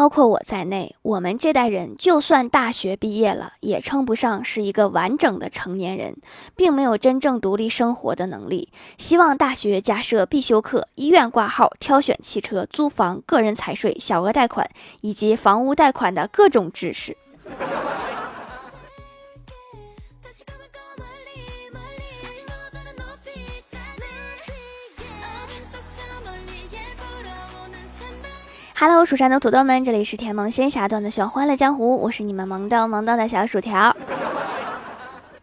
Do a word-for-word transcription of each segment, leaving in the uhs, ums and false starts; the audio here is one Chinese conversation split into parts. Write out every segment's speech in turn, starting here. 包括我在内，我们这代人就算大学毕业了，也称不上是一个完整的成年人，并没有真正独立生活的能力。希望大学加设必修课、医院挂号、挑选汽车、租房、个人财税、小额贷款以及房屋贷款的各种知识。哈喽，蜀山的土豆们，这里是甜萌仙侠段子秀欢乐江湖，我是你们萌到萌到的小薯条。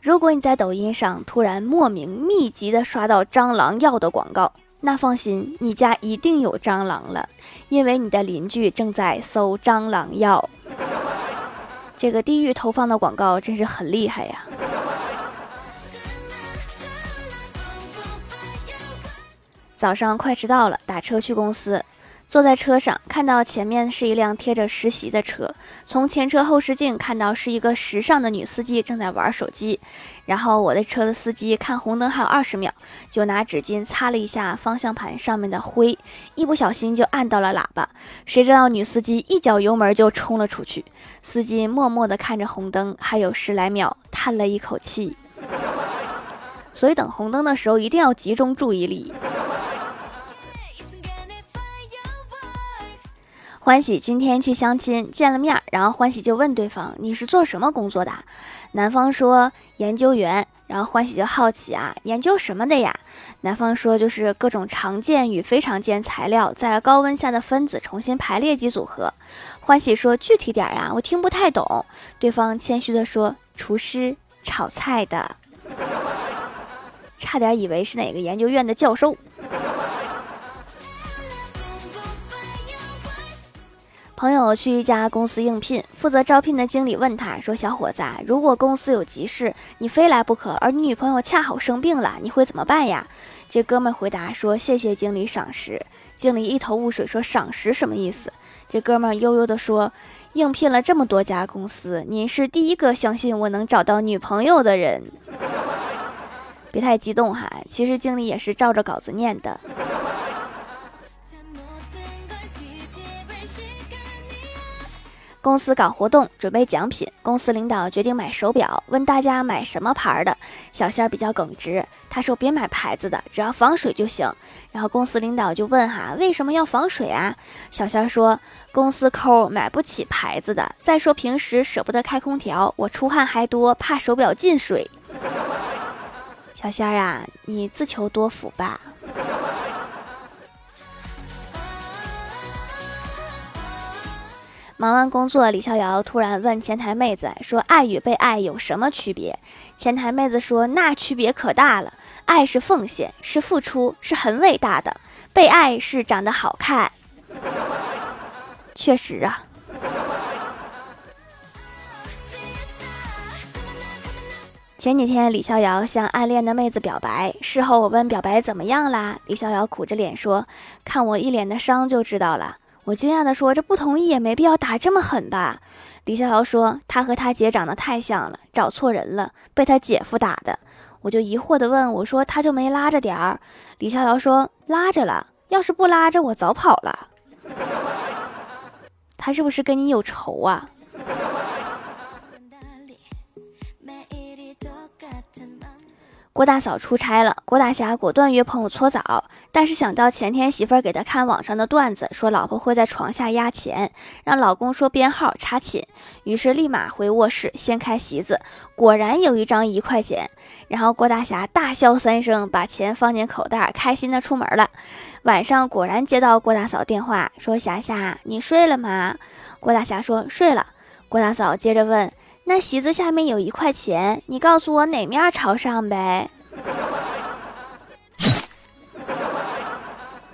如果你在抖音上突然莫名密集的刷到蟑螂药的广告，那放心，你家一定有蟑螂了，因为你的邻居正在搜蟑螂药。这个地狱投放的广告真是很厉害呀。早上快迟到了，打车去公司，坐在车上，看到前面是一辆贴着实习的车，从前车后视镜看到是一个时尚的女司机正在玩手机，然后我的车的司机看红灯还有二十秒，就拿纸巾擦了一下方向盘上面的灰，一不小心就按到了喇叭，谁知道女司机一脚油门就冲了出去，司机默默地看着红灯还有十来秒，叹了一口气。所以等红灯的时候一定要集中注意力。欢喜今天去相亲，见了面，然后欢喜就问对方，你是做什么工作的？男方说研究员，然后欢喜就好奇啊，研究什么的呀？男方说就是各种常见与非常见材料在高温下的分子重新排列及组合。欢喜说具体点呀，我听不太懂。对方谦虚的说厨师，炒菜的。差点以为是哪个研究院的教授。朋友去一家公司应聘，负责招聘的经理问他说，小伙子，如果公司有急事你非来不可，而你女朋友恰好生病了，你会怎么办呀？这哥们回答说，谢谢经理赏识。经理一头雾水说，赏识什么意思？这哥们悠悠地说，应聘了这么多家公司，您是第一个相信我能找到女朋友的人。别太激动哈，其实经理也是照着稿子念的。公司搞活动准备奖品，公司领导决定买手表，问大家买什么牌的。小仙儿比较耿直，他说别买牌子的，只要防水就行。然后公司领导就问哈，为什么要防水啊？小仙儿说公司抠，买不起牌子的，再说平时舍不得开空调，我出汗还多，怕手表进水。小仙儿啊，你自求多福吧。忙完工作，李逍遥突然问前台妹子说，爱与被爱有什么区别？前台妹子说，那区别可大了，爱是奉献，是付出，是很伟大的，被爱是长得好看。确实啊。前几天李逍遥向暗恋的妹子表白，事后我问表白怎么样啦，李逍遥苦着脸说，看我一脸的伤就知道了。我惊讶地说，这不同意也没必要打这么狠吧？李逍遥说，他和他姐长得太像了，找错人了，被他姐夫打的。我就疑惑地问，我说他就没拉着点儿？李逍遥说，拉着了，要是不拉着我早跑了。他是不是跟你有仇啊？郭大嫂出差了，郭大侠果断约朋友搓澡，但是想到前天媳妇儿给他看网上的段子，说老婆会在床下压钱，让老公说编号查寝，于是立马回卧室掀开席子，果然有一张一块钱，然后郭大侠大笑三声，把钱放进口袋，开心的出门了。晚上果然接到郭大嫂电话，说霞霞，你睡了吗？郭大侠说睡了。郭大嫂接着问，那席子下面有一块钱，你告诉我哪面朝上呗。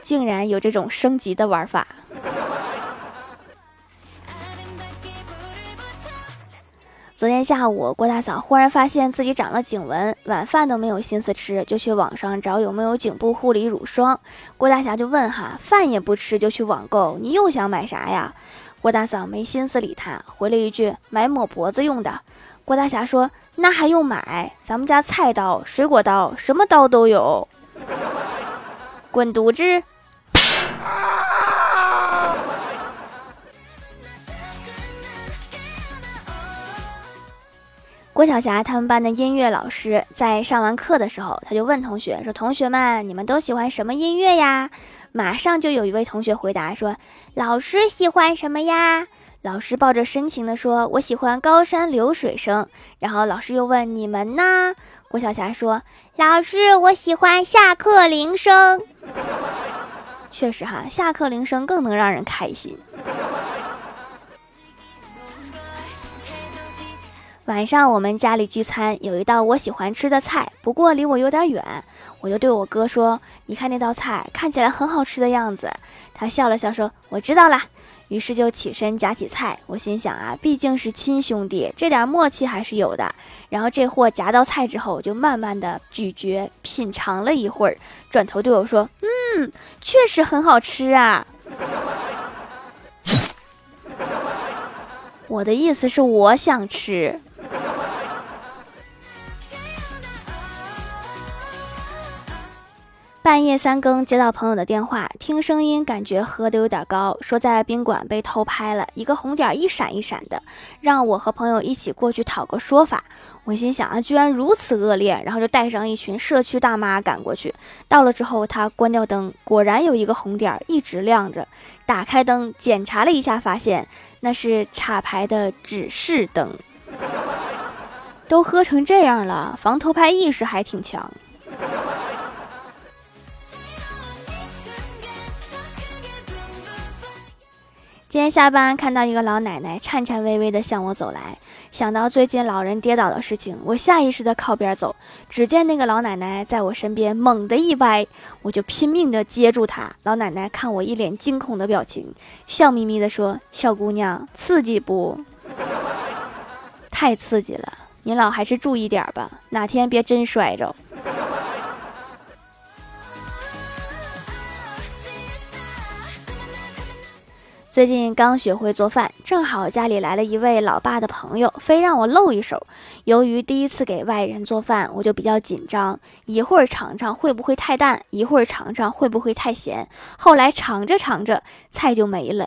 竟然有这种升级的玩法。昨天下午，郭大嫂忽然发现自己长了颈纹，晚饭都没有心思吃，就去网上找有没有颈部护理乳霜。郭大侠就问哈，饭也不吃就去网购，你又想买啥呀？郭大嫂没心思理他，回了一句，买抹脖子用的。郭大侠说，那还用买？咱们家菜刀、水果刀，什么刀都有。滚犊子！郭晓霞他们班的音乐老师在上完课的时候，他就问同学说，同学们，你们都喜欢什么音乐呀？马上就有一位同学回答说，老师喜欢什么呀？老师抱着深情的说，我喜欢高山流水声。然后老师又问，你们呢？郭晓霞说，老师，我喜欢下课铃声。确实哈，下课铃声更能让人开心。晚上我们家里聚餐，有一道我喜欢吃的菜，不过离我有点远，我就对我哥说，你看那道菜看起来很好吃的样子。他笑了笑说，我知道啦。于是就起身夹起菜，我心想啊，毕竟是亲兄弟，这点默契还是有的。然后这货夹到菜之后，我就慢慢的咀嚼品尝了一会儿，转头对我说，嗯，确实很好吃啊。我的意思是我想吃。半夜三更接到朋友的电话，听声音感觉喝得有点高，说在宾馆被偷拍了，一个红点一闪一闪的，让我和朋友一起过去讨个说法。我心想啊，居然如此恶劣，然后就带上一群社区大妈赶过去。到了之后，他关掉灯，果然有一个红点一直亮着，打开灯检查了一下，发现那是插排的指示灯。都喝成这样了，防偷拍意识还挺强。今天下班看到一个老奶奶颤颤巍巍地向我走来，想到最近老人跌倒的事情，我下意识地靠边走。只见那个老奶奶在我身边猛地一歪，我就拼命地接住她。老奶奶看我一脸惊恐的表情，笑眯眯地说，小姑娘，刺激不？太刺激了，您老还是注意点吧，哪天别真摔着。最近刚学会做饭，正好家里来了一位老爸的朋友，非让我露一手。由于第一次给外人做饭，我就比较紧张，一会儿尝尝会不会太淡，一会儿尝尝会不会太咸。后来尝着尝着，菜就没了，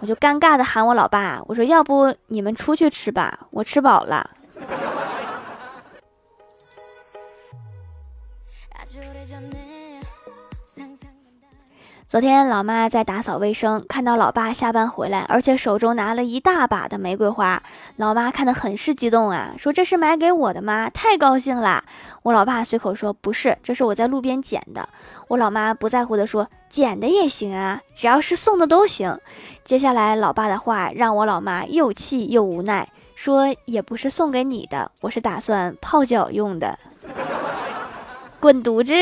我就尴尬地喊我老爸，我说要不你们出去吃吧，我吃饱了。昨天老妈在打扫卫生，看到老爸下班回来，而且手中拿了一大把的玫瑰花，老妈看得很是激动啊，说这是买给我的吗？太高兴了。我老爸随口说，不是，这是我在路边捡的。我老妈不在乎的说，捡的也行啊，只要是送的都行。接下来老爸的话让我老妈又气又无奈，说也不是送给你的，我是打算泡脚用的。滚犊子！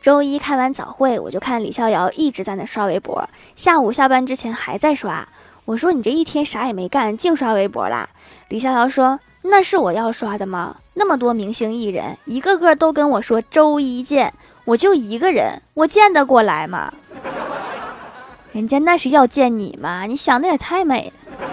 周一看完早会，我就看李逍遥一直在那刷微博，下午下班之前还在刷。我说你这一天啥也没干，净刷微博啦。李逍遥说，那是我要刷的吗？那么多明星艺人，一个个都跟我说周一见，我就一个人，我见得过来吗？人家那是要见你吗？你想的也太美了。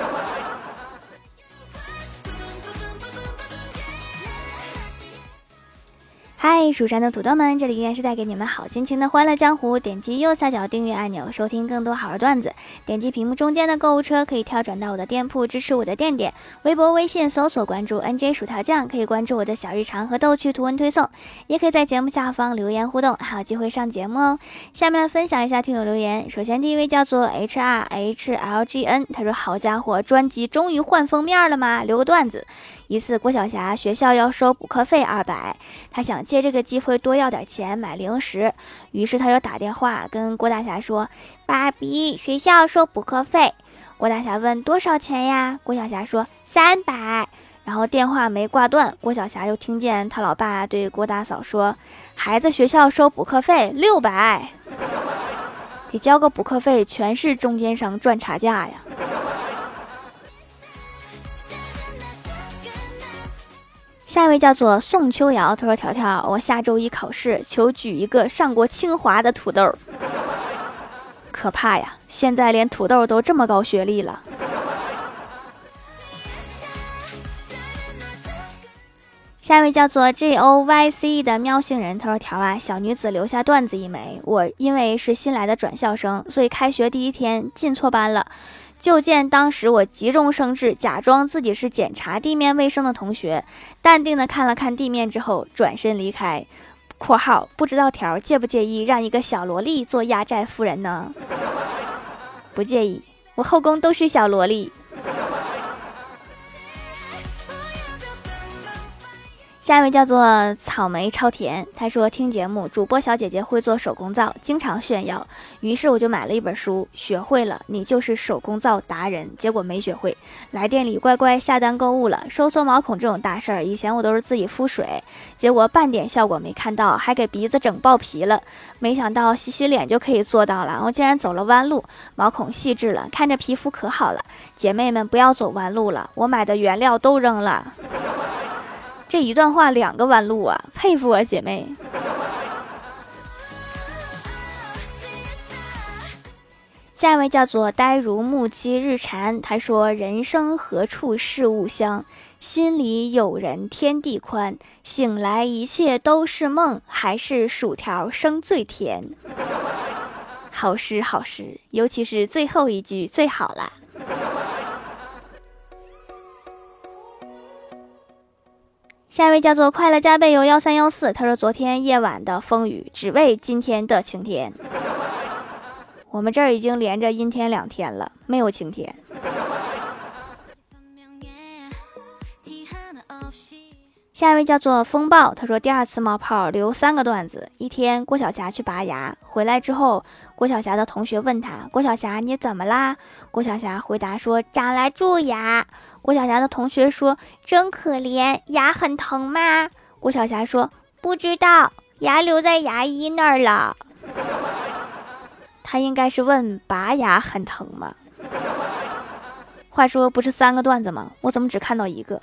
嗨，蜀山的土豆们，这里依然是带给你们好心情的欢乐江湖。点击右下角订阅按钮，收听更多好玩段子。点击屏幕中间的购物车，可以跳转到我的店铺，支持我的店点。微博、微信搜索关注 N J 薯条酱，可以关注我的小日常和逗趣图文推送，也可以在节目下方留言互动，还有机会上节目哦。下面来分享一下听友留言。首先第一位叫做 H R H L G N， 他说：“好家伙，专辑终于换封面了吗？留个段子。”一次，郭晓霞学校要收补课费二百，他想借这个机会多要点钱买零食，于是他又打电话跟郭大侠说：“爸比，学校收补课费。”郭大侠问：“多少钱呀？”郭晓霞说：“三百。”然后电话没挂断，郭晓霞又听见他老爸对郭大嫂说：“孩子学校收补课费六百，得交个补课费，全是中间商赚差价呀。”下一位叫做宋秋瑶，他说：“条条，我下周一考试，求举一个上过清华的土豆。”可怕呀，现在连土豆都这么高学历了。下一位叫做 J O Y C 的喵星人，他说条啊，小女子留下段子一枚。我因为是新来的转校生，所以开学第一天进错班了。就见当时我急中生智，假装自己是检查地面卫生的同学，淡定的看了看地面之后，转身离开。括号不知道条介不介意让一个小萝莉做压寨夫人呢？不介意，我后宫都是小萝莉。下一位叫做草莓超甜，他说听节目主播小姐姐会做手工皂，经常炫耀，于是我就买了一本书，学会了你就是手工皂达人。结果没学会，来店里乖乖下单购物了。收缩毛孔这种大事儿，以前我都是自己敷水，结果半点效果没看到，还给鼻子整爆皮了。没想到洗洗脸就可以做到了，我竟然走了弯路，毛孔细致了，看着皮肤可好了。姐妹们不要走弯路了，我买的原料都扔了。这一段话两个弯路啊，佩服啊姐妹。下一位叫做呆如木鸡日禅，他说人生何处是吾乡，心里有人天地宽，醒来一切都是梦，还是薯条生最甜。好诗好诗，尤其是最后一句最好啦。下一位叫做快乐加倍油一三一四，他说昨天夜晚的风雨只为今天的晴天。我们这儿已经连着阴天两天了，没有晴天。下一位叫做风暴，他说第二次冒泡留三个段子。一天郭晓霞去拔牙，回来之后郭晓霞的同学问他，郭晓霞你怎么啦？郭晓霞回答说长来蛀牙。郭晓霞的同学说真可怜，牙很疼吗？郭晓霞说不知道，牙留在牙医那儿了。他应该是问拔牙很疼吗？话说不是三个段子吗？我怎么只看到一个？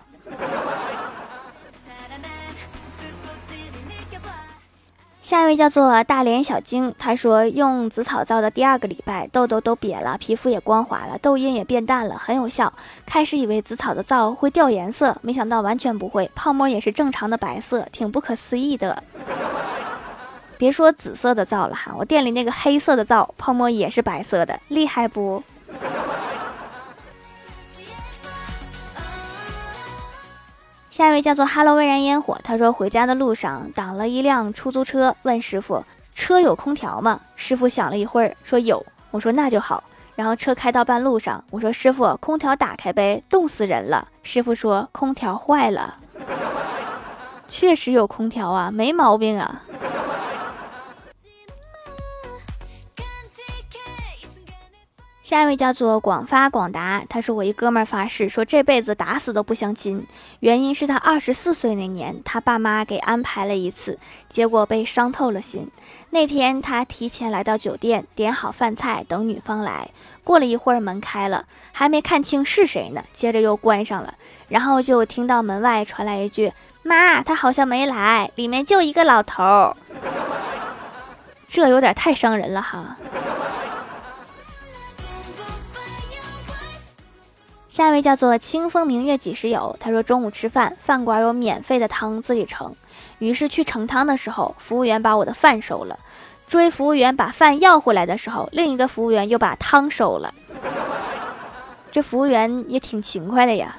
下一位叫做大脸小精，他说用紫草皂的第二个礼拜，痘痘都瘪了，皮肤也光滑了，痘印也变淡了，很有效。开始以为紫草的皂会掉颜色，没想到完全不会，泡沫也是正常的白色，挺不可思议的。别说紫色的皂了哈，我店里那个黑色的皂，泡沫也是白色的，厉害不？下一位叫做哈喽未燃烟火，他说回家的路上挡了一辆出租车，问师傅车有空调吗？师傅想了一会儿说有。我说那就好。然后车开到半路上，我说师傅空调打开呗，冻死人了。师傅说空调坏了。确实有空调啊，没毛病啊。下一位叫做广发广达，他说我一哥们儿发誓说这辈子打死都不相亲，原因是他二十四岁那年他爸妈给安排了一次，结果被伤透了心。那天他提前来到酒店，点好饭菜等女方来，过了一会儿门开了，还没看清是谁呢，接着又关上了，然后就听到门外传来一句妈他好像没来，里面就一个老头。这有点太伤人了哈。下一位叫做清风明月几时有，他说中午吃饭，饭馆有免费的汤自己盛，于是去盛汤的时候，服务员把我的饭收了，追服务员把饭要回来的时候，另一个服务员又把汤收了。这服务员也挺勤快的呀。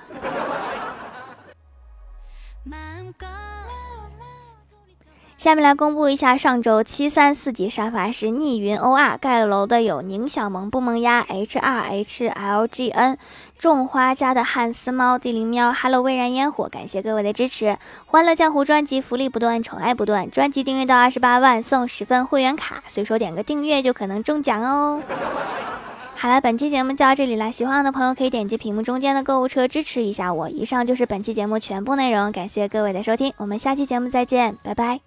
下面来公布一下上周七三四级沙发是逆云 O R 盖楼的有宁小萌不萌鸭 H R H L G N 种花家的汉斯猫地灵喵 Hello 未燃烟火，感谢各位的支持。欢乐江湖专辑福利不断，宠爱不断，专辑订阅到二十八万送十份会员卡，随手点个订阅就可能中奖哦。好了，本期节目就到这里了，喜欢的朋友可以点击屏幕中间的购物车支持一下我。以上就是本期节目全部内容，感谢各位的收听，我们下期节目再见，拜拜。